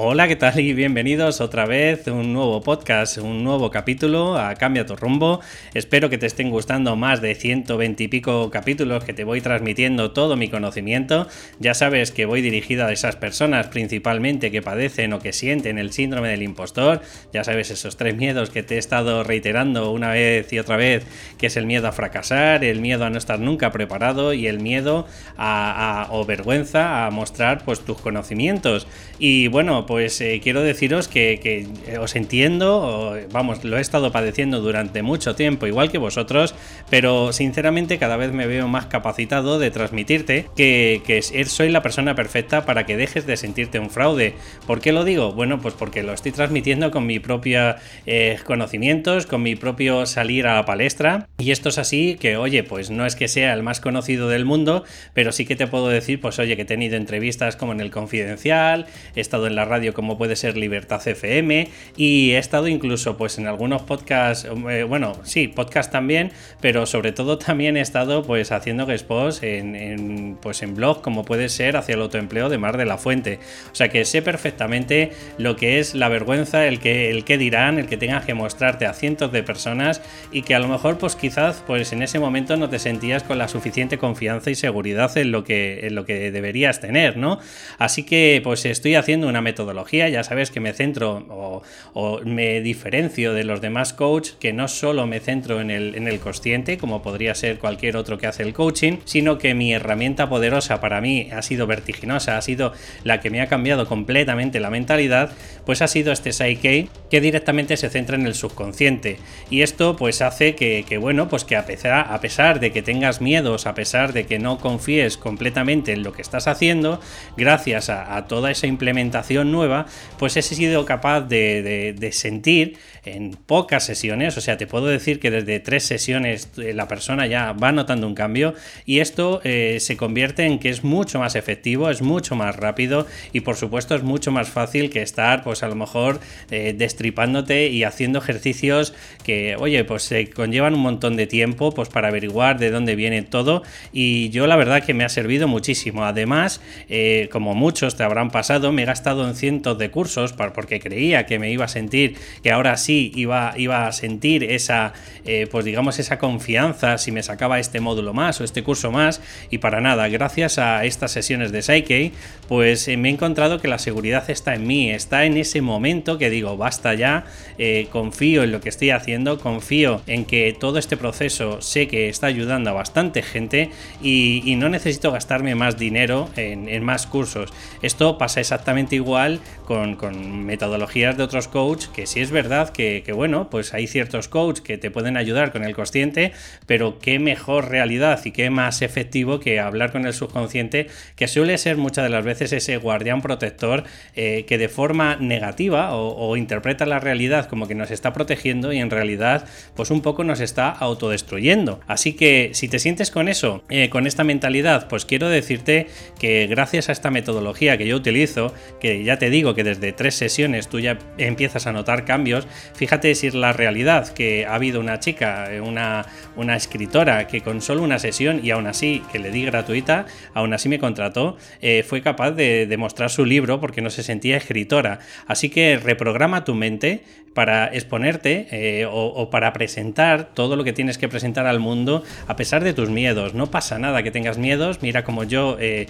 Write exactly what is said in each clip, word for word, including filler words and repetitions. Hola, ¿qué tal? Y bienvenidos otra vez a un nuevo podcast, un nuevo capítulo a Cambia tu rumbo. Espero que te estén gustando más de ciento veinte y pico capítulos que te voy transmitiendo todo mi conocimiento. Ya sabes que voy dirigido a esas personas principalmente que padecen o que sienten el síndrome del impostor. Ya sabes esos tres miedos que te he estado reiterando una vez y otra vez, que es el miedo a fracasar, el miedo a no estar nunca preparado y el miedo a, a, o vergüenza a mostrar pues tus conocimientos. Y bueno, pues eh, quiero deciros que, que os entiendo, vamos, lo he estado padeciendo durante mucho tiempo, igual que vosotros, pero sinceramente cada vez me veo más capacitado de transmitirte que, que soy la persona perfecta para que dejes de sentirte un fraude. ¿Por qué lo digo? Bueno, pues porque lo estoy transmitiendo con mis propios eh, conocimientos, con mi propio salir a la palestra, y esto es así que, oye, pues no es que sea el más conocido del mundo, pero sí que te puedo decir, pues oye, que he tenido entrevistas como en el Confidencial, he estado en la radio como puede ser Libertad C F M, y he estado incluso pues en algunos podcasts, eh, bueno, sí, podcast también, pero sobre todo también he estado pues haciendo guest posts en, en, pues, en blog como puede ser Hacia el autoempleo de Mar de la Fuente. O sea que sé perfectamente lo que es la vergüenza, el que, el que dirán, el que tengas que mostrarte a cientos de personas y que a lo mejor pues quizás pues en ese momento no te sentías con la suficiente confianza y seguridad en lo que, en lo que deberías tener, ¿no? Así que pues estoy haciendo una metodología. Ya sabes que me centro o, o me diferencio de los demás coaches, que no solo me centro en el, en el consciente, como podría ser cualquier otro que hace el coaching, sino que mi herramienta poderosa para mí ha sido vertiginosa, ha sido la que me ha cambiado completamente la mentalidad, pues ha sido este Psyche, que directamente se centra en el subconsciente. Y esto pues hace que, que bueno, pues que a pesar, a pesar de que tengas miedos, a pesar de que no confíes completamente en lo que estás haciendo, gracias a, a toda esa implementación nueva, pues he sido capaz de, de, de sentir en pocas sesiones, o sea, te puedo decir que desde tres sesiones la persona ya va notando un cambio, y esto eh, se convierte en que es mucho más efectivo, es mucho más rápido y por supuesto es mucho más fácil que estar pues a lo mejor eh, destripándote y haciendo ejercicios que, oye, pues se conllevan un montón de tiempo pues para averiguar de dónde viene todo. Y yo la verdad que me ha servido muchísimo. Además, eh, como muchos te habrán pasado, me he gastado en cientos de cursos para, porque creía que me iba a sentir, que ahora sí iba, iba a sentir esa, eh, pues digamos, esa confianza si me sacaba este módulo más o este curso más, y para nada. Gracias a estas sesiones de Psyche, pues eh, me he encontrado que la seguridad está en mí, está en ese momento que digo, basta ya, eh, confío en lo que estoy haciendo, confío en que todo este proceso sé que está ayudando a bastante gente y, y no necesito gastarme más dinero en, en más cursos. Esto pasa exactamente igual Con, con metodologías de otros coaches, que sí es verdad que, que bueno, pues hay ciertos coaches que te pueden ayudar con el consciente, pero qué mejor realidad y qué más efectivo que hablar con el subconsciente, que suele ser muchas de las veces ese guardián protector eh, que de forma negativa o, o interpreta la realidad como que nos está protegiendo y en realidad pues un poco nos está autodestruyendo. Así que si te sientes con eso, eh, con esta mentalidad, pues quiero decirte que gracias a esta metodología que yo utilizo, que ya te digo que desde tres sesiones tú ya empiezas a notar cambios. Fíjate si es la realidad, que ha habido una chica, una, una escritora, que con solo una sesión, y aún así que le di gratuita, aún así me contrató, eh, fue capaz de, de mostrar su libro porque no se sentía escritora. Así que reprograma tu mente para exponerte eh, o, o para presentar todo lo que tienes que presentar al mundo a pesar de tus miedos. No pasa nada que tengas miedos, mira como yo eh,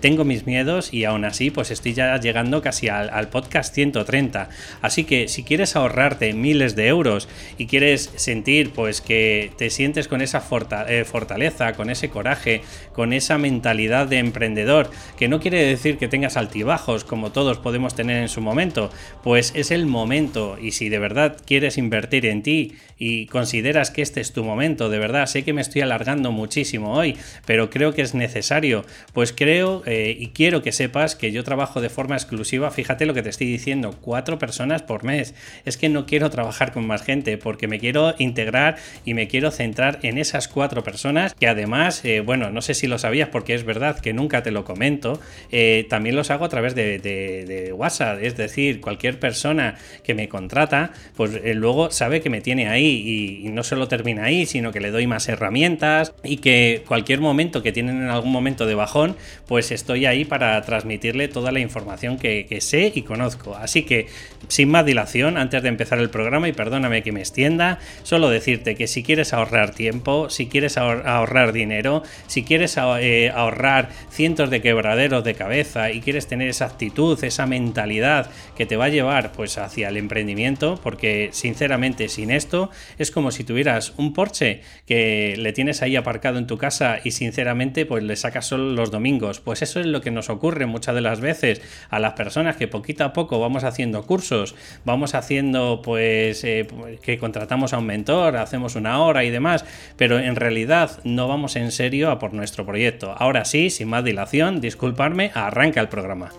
tengo mis miedos y aún así pues estoy ya llegando casi al, al podcast ciento treinta. Así que si quieres ahorrarte miles de euros y quieres sentir pues que te sientes con esa forta, eh, fortaleza, con ese coraje, con esa mentalidad de emprendedor, que no quiere decir que tengas altibajos como todos podemos tener en su momento, pues es el momento. Y si Si de verdad quieres invertir en ti y consideras que este es tu momento, de verdad, sé que me estoy alargando muchísimo hoy, pero creo que es necesario, pues creo eh, y quiero que sepas que yo trabajo de forma exclusiva, fíjate lo que te estoy diciendo, cuatro personas por mes. Es que no quiero trabajar con más gente porque me quiero integrar y me quiero centrar en esas cuatro personas, que además, eh, bueno, no sé si lo sabías porque es verdad que nunca te lo comento, eh, también los hago a través de, de, de WhatsApp, es decir, cualquier persona que me contrate contrata, pues eh, luego sabe que me tiene ahí y, y no solo termina ahí, sino que le doy más herramientas y que cualquier momento que tienen en algún momento de bajón, pues estoy ahí para transmitirle toda la información que, que sé y conozco. Así que, sin más dilación, antes de empezar el programa, y perdóname que me extienda, solo decirte que si quieres ahorrar tiempo, si quieres ahorrar dinero, si quieres ahorrar cientos de quebraderos de cabeza y quieres tener esa actitud, esa mentalidad que te va a llevar pues hacia el emprendimiento, porque sinceramente sin esto es como si tuvieras un Porsche que le tienes ahí aparcado en tu casa y sinceramente pues le sacas solo los domingos. Pues eso es lo que nos ocurre muchas de las veces a las personas que poquito a poco vamos haciendo cursos, vamos haciendo pues eh, que contratamos a un mentor, hacemos una hora y demás, pero en realidad no vamos en serio a por nuestro proyecto. Ahora sí, sin más dilación, disculparme, arranca el programa.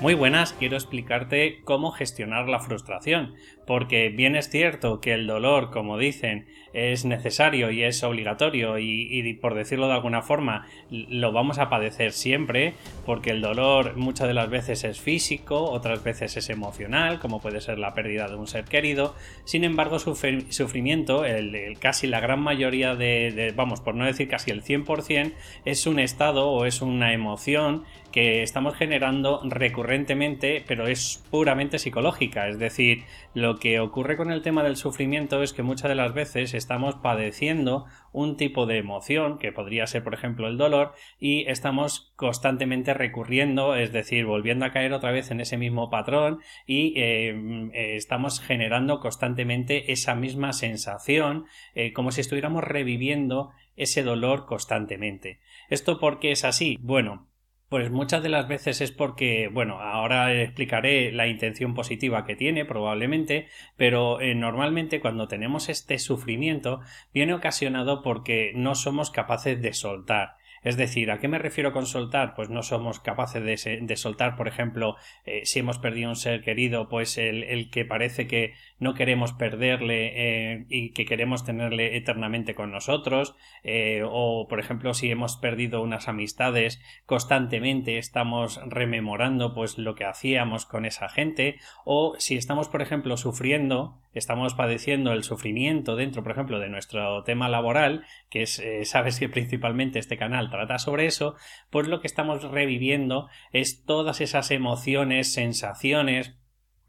Muy buenas, quiero explicarte cómo gestionar la frustración, porque bien es cierto que el dolor, como dicen, es necesario y es obligatorio y, y por decirlo de alguna forma lo vamos a padecer siempre, porque el dolor muchas de las veces es físico, otras veces es emocional, como puede ser la pérdida de un ser querido. Sin embargo, sufri- sufrimiento, el, el casi la gran mayoría de, de, vamos, por no decir casi el cien por ciento, es un estado o es una emoción que estamos generando recurrentemente, pero es puramente psicológica. Es decir, lo que ocurre con el tema del sufrimiento es que muchas de las veces estamos padeciendo un tipo de emoción, que podría ser, por ejemplo, el dolor, y estamos constantemente recurriendo, es decir, volviendo a caer otra vez en ese mismo patrón y eh, estamos generando constantemente esa misma sensación, eh, como si estuviéramos reviviendo ese dolor constantemente. ¿Esto por qué es así? Bueno, pues muchas de las veces es porque, bueno, ahora explicaré la intención positiva que tiene probablemente, pero eh, normalmente cuando tenemos este sufrimiento viene ocasionado porque no somos capaces de soltar. Es decir, ¿a qué me refiero con soltar? Pues no somos capaces de, de soltar, por ejemplo, eh, si hemos perdido un ser querido, pues el, el que parece que no queremos perderle eh, y que queremos tenerle eternamente con nosotros, eh, o por ejemplo si hemos perdido unas amistades, constantemente estamos rememorando pues lo que hacíamos con esa gente, o si estamos por ejemplo sufriendo, estamos padeciendo el sufrimiento dentro, por ejemplo, de nuestro tema laboral, que es, eh, sabes que principalmente este canal trata sobre eso, pues lo que estamos reviviendo es todas esas emociones, sensaciones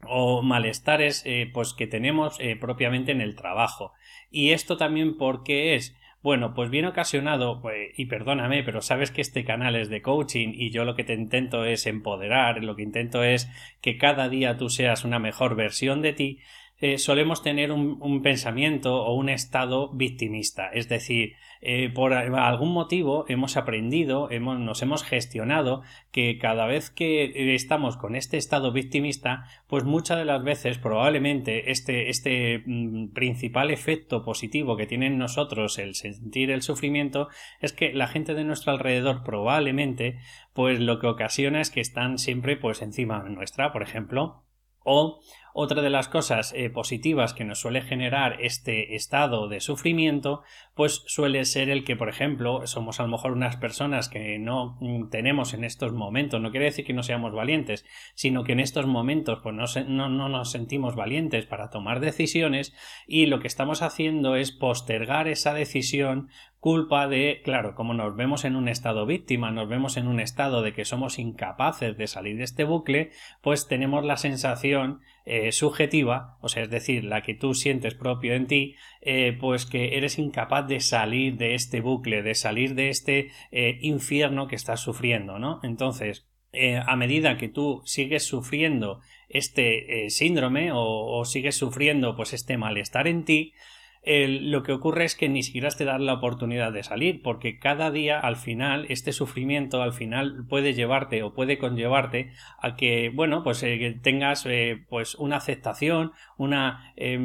o malestares eh, pues que tenemos eh, propiamente en el trabajo. Y esto también porque es, bueno, pues bien ocasionado, pues, y perdóname, pero sabes que este canal es de coaching y yo lo que te intento es empoderar, lo que intento es que cada día tú seas una mejor versión de ti. Eh, solemos tener un, un pensamiento o un estado victimista, es decir, eh, por algún motivo hemos aprendido, hemos, nos hemos gestionado que cada vez que estamos con este estado victimista, pues muchas de las veces probablemente este, este mm, principal efecto positivo que tiene en nosotros el sentir el sufrimiento es que la gente de nuestro alrededor probablemente pues lo que ocasiona es que están siempre pues encima nuestra, por ejemplo. O otra de las cosas eh, positivas que nos suele generar este estado de sufrimiento, pues suele ser el que, por ejemplo, somos a lo mejor unas personas que no tenemos en estos momentos, no quiere decir que no seamos valientes, sino que en estos momentos pues no, se, no, no nos sentimos valientes para tomar decisiones y lo que estamos haciendo es postergar esa decisión. Culpa de, claro, como nos vemos en un estado víctima, nos vemos en un estado de que somos incapaces de salir de este bucle, pues tenemos la sensación eh, subjetiva, o sea, es decir, la que tú sientes propio en ti, eh, pues que eres incapaz de salir de este bucle, de salir de este eh, infierno que estás sufriendo, ¿no? Entonces, eh, a medida que tú sigues sufriendo este eh, síndrome o, o sigues sufriendo pues este malestar en ti, Eh, lo que ocurre es que ni siquiera te dan la oportunidad de salir, porque cada día al final este sufrimiento al final puede llevarte o puede conllevarte a que, bueno, pues eh, tengas eh, pues una aceptación, una, eh,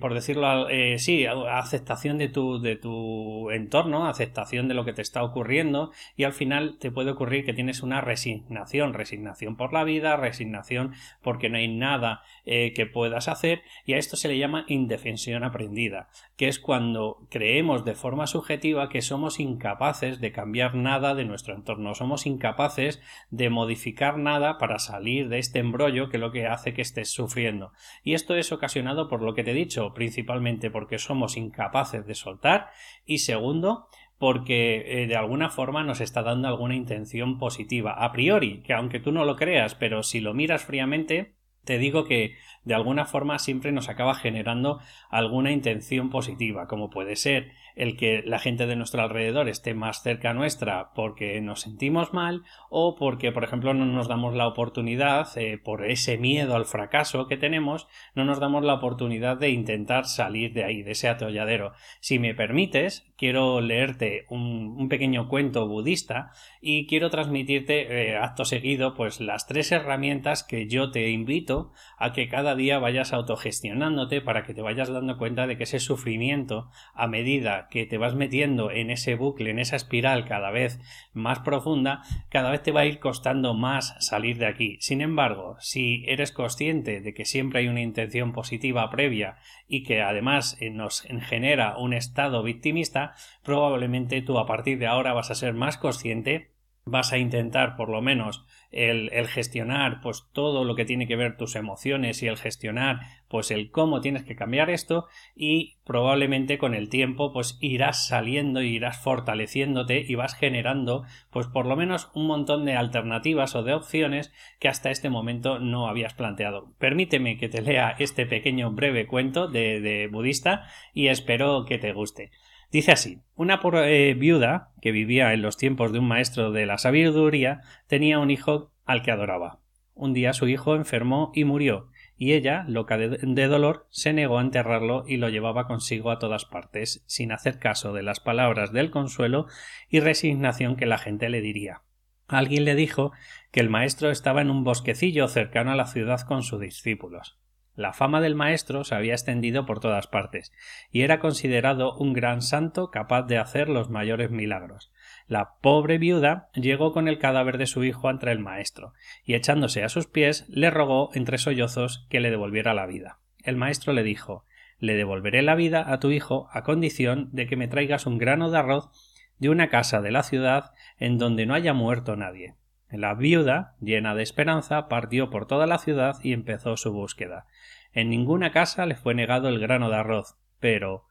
por decirlo eh, sí, aceptación de tu, de tu entorno, aceptación de lo que te está ocurriendo y al final te puede ocurrir que tienes una resignación, resignación por la vida, resignación porque no hay nada eh, que puedas hacer y a esto se le llama indefensión aprendida. que es cuando creemos de forma subjetiva que somos incapaces de cambiar nada de nuestro entorno, somos incapaces de modificar nada para salir de este embrollo que es lo que hace que estés sufriendo. Y esto es ocasionado por lo que te he dicho, principalmente porque somos incapaces de soltar y, segundo, porque eh, de alguna forma nos está dando alguna intención positiva, a priori, que aunque tú no lo creas, pero si lo miras fríamente, te digo que de alguna forma siempre nos acaba generando alguna intención positiva, como puede ser el que la gente de nuestro alrededor esté más cerca nuestra porque nos sentimos mal o porque, por ejemplo, no nos damos la oportunidad, eh, por ese miedo al fracaso que tenemos, no nos damos la oportunidad de intentar salir de ahí, de ese atolladero. Si me permites, quiero leerte un, un pequeño cuento budista y quiero transmitirte, eh, acto seguido, pues las tres herramientas que yo te invito a que cada día vayas autogestionándote para que te vayas dando cuenta de que ese sufrimiento, a medida que te vas metiendo en ese bucle, en esa espiral cada vez más profunda, cada vez te va a ir costando más salir de aquí. Sin embargo, si eres consciente de que siempre hay una intención positiva previa y que además nos genera un estado victimista, probablemente tú a partir de ahora vas a ser más consciente, vas a intentar por lo menos el, el gestionar pues todo lo que tiene que ver tus emociones y el gestionar pues el cómo tienes que cambiar esto, y probablemente con el tiempo pues irás saliendo, irás fortaleciéndote y vas generando pues por lo menos un montón de alternativas o de opciones que hasta este momento no habías planteado. Permíteme que te lea este pequeño breve cuento de, de budista y espero que te guste. Dice así: una eh, viuda que vivía en los tiempos de un maestro de la sabiduría tenía un hijo al que adoraba. Un día su hijo enfermó y murió, y ella, loca de, de dolor, se negó a enterrarlo y lo llevaba consigo a todas partes, sin hacer caso de las palabras del consuelo y resignación que la gente le diría. Alguien le dijo que el maestro estaba en un bosquecillo cercano a la ciudad con sus discípulos. La fama del maestro se había extendido por todas partes y era considerado un gran santo capaz de hacer los mayores milagros. La pobre viuda llegó con el cadáver de su hijo ante el maestro y, echándose a sus pies, le rogó entre sollozos que le devolviera la vida. El maestro le dijo: «Le devolveré la vida a tu hijo a condición de que me traigas un grano de arroz de una casa de la ciudad en donde no haya muerto nadie». La viuda, llena de esperanza, partió por toda la ciudad y empezó su búsqueda. En ninguna casa le fue negado el grano de arroz, pero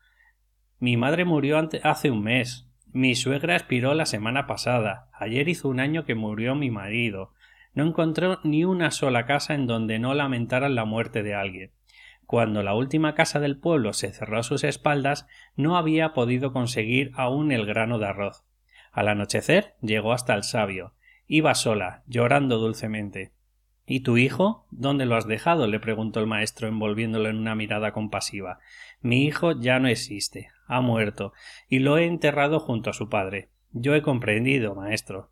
«Mi madre murió hace un mes, mi suegra expiró la semana pasada, ayer hizo un año que murió mi marido». No encontró ni una sola casa en donde no lamentaran la muerte de alguien. Cuando la última casa del pueblo se cerró a sus espaldas, no había podido conseguir aún el grano de arroz. Al anochecer llegó hasta el sabio. Iba sola, llorando dulcemente. «¿Y tu hijo? ¿Dónde lo has dejado?», le preguntó el maestro, envolviéndolo en una mirada compasiva. «Mi hijo ya no existe, ha muerto, y lo he enterrado junto a su padre. Yo he comprendido, maestro.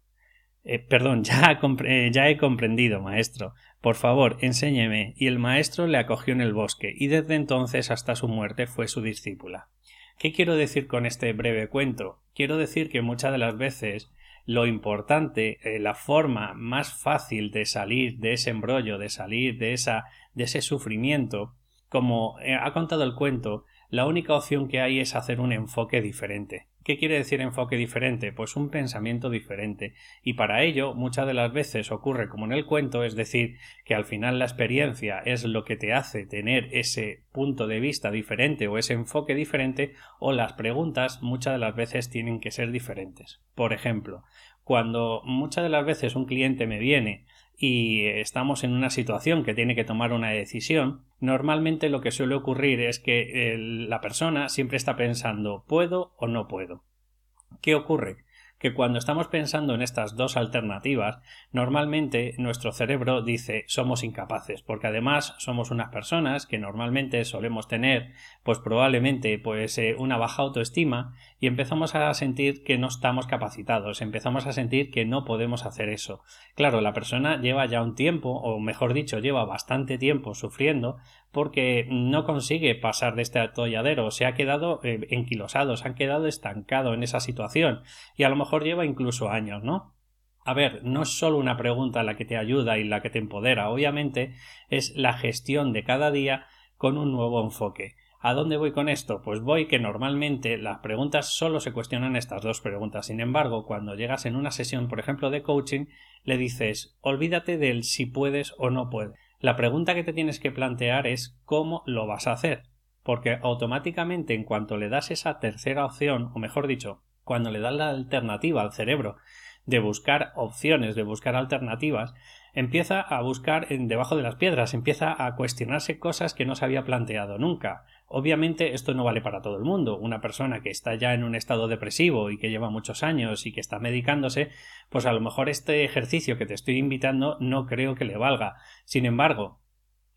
Eh, perdón, ya, compre- ya he comprendido, maestro. Por favor, enséñeme». Y el maestro le acogió en el bosque, y desde entonces hasta su muerte fue su discípula. ¿Qué quiero decir con este breve cuento? Quiero decir que muchas de las veces lo importante, eh, la forma más fácil de salir de ese embrollo, de salir de esa, de ese sufrimiento, como eh, ha contado el cuento, la única opción que hay es hacer un enfoque diferente. ¿Qué quiere decir enfoque diferente? Pues un pensamiento diferente. Y para ello, muchas de las veces ocurre como en el cuento, es decir, que al final la experiencia es lo que te hace tener ese punto de vista diferente o ese enfoque diferente, o las preguntas muchas de las veces tienen que ser diferentes. Por ejemplo, cuando muchas de las veces un cliente me viene y estamos en una situación que tiene que tomar una decisión, normalmente lo que suele ocurrir es que eh, la persona siempre está pensando ¿puedo o no puedo? ¿Qué ocurre? Que cuando estamos pensando en estas dos alternativas, normalmente nuestro cerebro dice somos incapaces, porque además somos unas personas que normalmente solemos tener pues probablemente pues eh, una baja autoestima, y empezamos a sentir que no estamos capacitados, empezamos a sentir que no podemos hacer eso. Claro, la persona lleva ya un tiempo, o mejor dicho, lleva bastante tiempo sufriendo porque no consigue pasar de este atolladero, se ha quedado eh, enquilosado, se ha quedado estancado en esa situación, y a lo mejor lleva incluso años, ¿no? A ver, no es solo una pregunta la que te ayuda y la que te empodera, obviamente es la gestión de cada día con un nuevo enfoque. ¿A dónde voy con esto? Pues voy que normalmente las preguntas solo se cuestionan estas dos preguntas. Sin embargo, cuando llegas en una sesión, por ejemplo, de coaching, le dices, olvídate del si puedes o no puedes. La pregunta que te tienes que plantear es ¿cómo lo vas a hacer? Porque automáticamente, en cuanto le das esa tercera opción, o mejor dicho, cuando le das la alternativa al cerebro de buscar opciones, de buscar alternativas, empieza a buscar debajo de las piedras, empieza a cuestionarse cosas que no se había planteado nunca. Obviamente esto no vale para todo el mundo. Una persona que está ya en un estado depresivo y que lleva muchos años y que está medicándose, pues a lo mejor este ejercicio que te estoy invitando no creo que le valga. Sin embargo,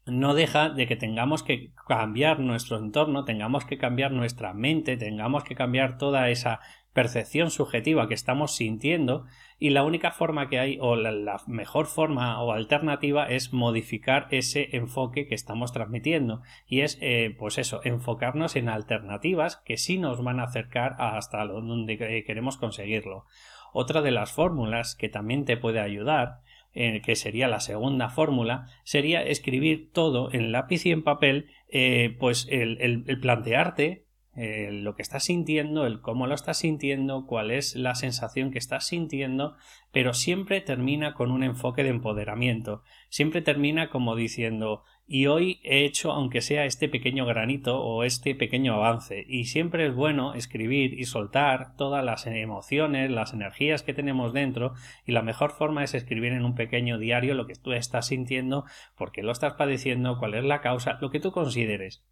no deja de que tengamos que cambiar nuestro entorno, tengamos que cambiar nuestra mente, tengamos que cambiar toda esa percepción subjetiva que estamos sintiendo, y la única forma que hay, o la, la mejor forma o alternativa, es modificar ese enfoque que estamos transmitiendo, y es eh, pues eso, enfocarnos en alternativas que sí nos van a acercar hasta donde queremos conseguirlo. Otra de las fórmulas que también te puede ayudar, Eh, que sería la segunda fórmula, sería escribir todo en lápiz y en papel, eh, pues el, el, el plantearte eh, lo que estás sintiendo, el cómo lo estás sintiendo, cuál es la sensación que estás sintiendo, pero siempre termina con un enfoque de empoderamiento, siempre termina como diciendo, y hoy he hecho aunque sea este pequeño granito o este pequeño avance. Y siempre es bueno escribir y soltar todas las emociones, las energías que tenemos dentro, y la mejor forma es escribir en un pequeño diario lo que tú estás sintiendo, por qué lo estás padeciendo, cuál es la causa, lo que tú consideres,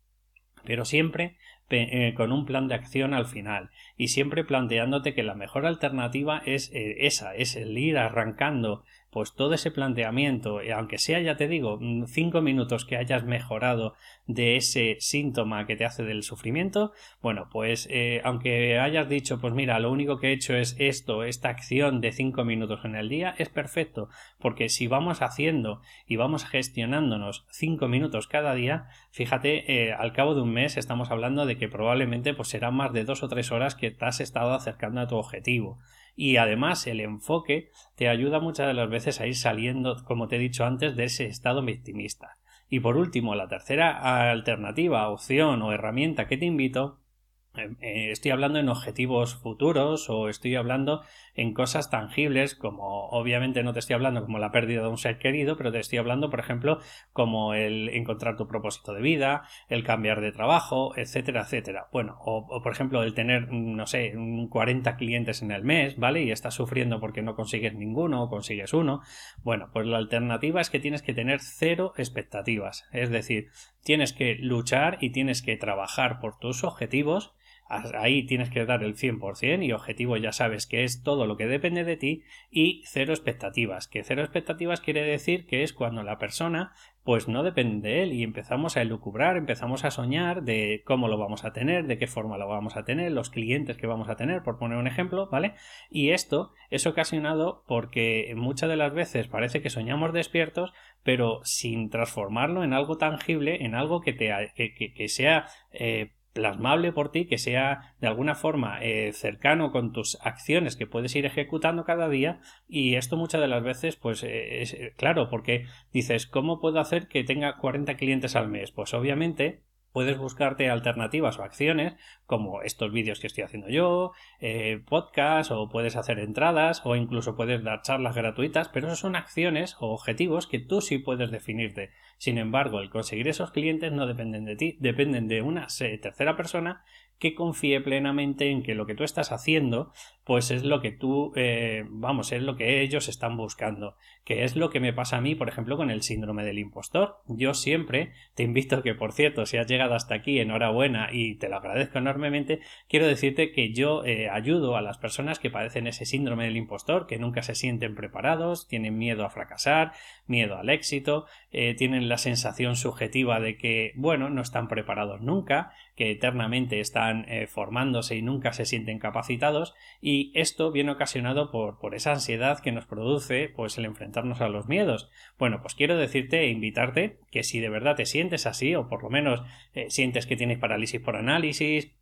pero siempre eh, con un plan de acción al final, y siempre planteándote que la mejor alternativa es eh, esa, es el ir arrancando pues todo ese planteamiento, aunque sea, ya te digo, cinco minutos que hayas mejorado de ese síntoma que te hace del sufrimiento. Bueno, pues eh, aunque hayas dicho, pues mira, lo único que he hecho es esto, esta acción de cinco minutos en el día, es perfecto, porque si vamos haciendo y vamos gestionándonos cinco minutos cada día, fíjate, eh, al cabo de un mes estamos hablando de que probablemente pues serán más de dos o tres horas que te has estado acercando a tu objetivo. Y además el enfoque te ayuda muchas de las veces a ir saliendo, como te he dicho antes, de ese estado victimista. Y por último, la tercera alternativa, opción o herramienta que te invito, eh, estoy hablando en objetivos futuros, o estoy hablando en cosas tangibles, como obviamente no te estoy hablando como la pérdida de un ser querido, pero te estoy hablando, por ejemplo, como el encontrar tu propósito de vida, el cambiar de trabajo, etcétera, etcétera. Bueno, o, o por ejemplo el tener, no sé, cuarenta clientes en el mes, ¿vale? Y estás sufriendo porque no consigues ninguno o consigues uno. Bueno, pues la alternativa es que tienes que tener cero expectativas, es decir, tienes que luchar y tienes que trabajar por tus objetivos. Ahí tienes que dar el cien por ciento, y objetivo ya sabes que es todo lo que depende de ti, y cero expectativas. Que cero expectativas quiere decir que es cuando la persona pues no depende de él, y empezamos a elucubrar, empezamos a soñar de cómo lo vamos a tener, de qué forma lo vamos a tener, los clientes que vamos a tener, por poner un ejemplo, ¿vale? Y esto es ocasionado porque muchas de las veces parece que soñamos despiertos, pero sin transformarlo en algo tangible, en algo que, te, que, que, que sea... Eh, plasmable por ti, que sea de alguna forma eh, cercano con tus acciones que puedes ir ejecutando cada día. Y esto muchas de las veces pues eh, es claro, porque dices, ¿cómo puedo hacer que tenga cuarenta clientes al mes? Pues obviamente puedes buscarte alternativas o acciones como estos vídeos que estoy haciendo yo, eh, podcasts, o puedes hacer entradas, o incluso puedes dar charlas gratuitas, pero eso son acciones o objetivos que tú sí puedes definirte. Sin embargo, el conseguir esos clientes no dependen de ti, dependen de una tercera persona que confíe plenamente en que lo que tú estás haciendo pues es lo que tú, eh, vamos, es lo que ellos están buscando, que es lo que me pasa a mí, por ejemplo, con el síndrome del impostor. Yo siempre te invito que, por cierto, si has llegado hasta aquí, enhorabuena y te lo agradezco enormemente. Quiero decirte que yo eh, ayudo a las personas que padecen ese síndrome del impostor, que nunca se sienten preparados, tienen miedo a fracasar, miedo al éxito, eh, tienen la sensación subjetiva de que, bueno, no están preparados nunca, que eternamente están formándose y nunca se sienten capacitados. Y esto viene ocasionado por, por esa ansiedad que nos produce pues el enfrentarnos a los miedos. Bueno, pues quiero decirte e invitarte que si de verdad te sientes así, o por lo menos eh, sientes que tienes parálisis por análisis,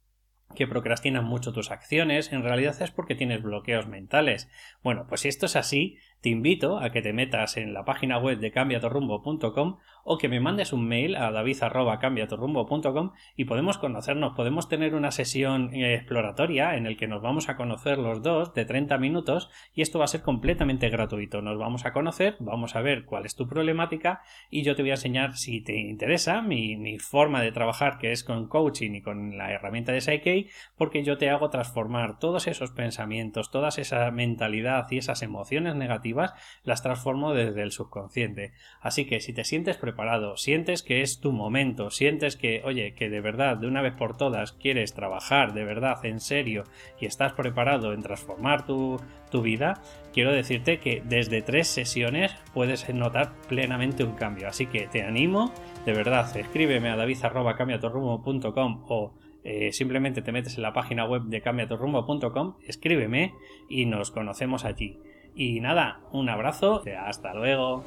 que procrastinan mucho tus acciones, en realidad es porque tienes bloqueos mentales. Bueno, pues si esto es así, Te invito a que te metas en la página web de cambia tu rumbo punto com o que me mandes un mail a david arroba cambia tu rumbo punto com y podemos conocernos, podemos tener una sesión exploratoria en la que nos vamos a conocer los dos de treinta minutos y esto va a ser completamente gratuito. Nos vamos a conocer, vamos a ver cuál es tu problemática y yo te voy a enseñar, si te interesa, mi, mi forma de trabajar, que es con coaching y con la herramienta de Psyche, porque yo te hago transformar todos esos pensamientos, toda esa mentalidad y esas emociones negativas las transformo desde el subconsciente. Así que si te sientes preparado, sientes que es tu momento, sientes que, oye, que de verdad, de una vez por todas, quieres trabajar de verdad, en serio, y estás preparado en transformar tu, tu vida, quiero decirte que desde tres sesiones puedes notar plenamente un cambio. Así que te animo, de verdad, escríbeme a david arroba cambia tu rumbo punto com o Eh, simplemente te metes en la página web de cambia tu rumbo punto com, escríbeme y nos conocemos allí. Y nada, un abrazo, hasta luego.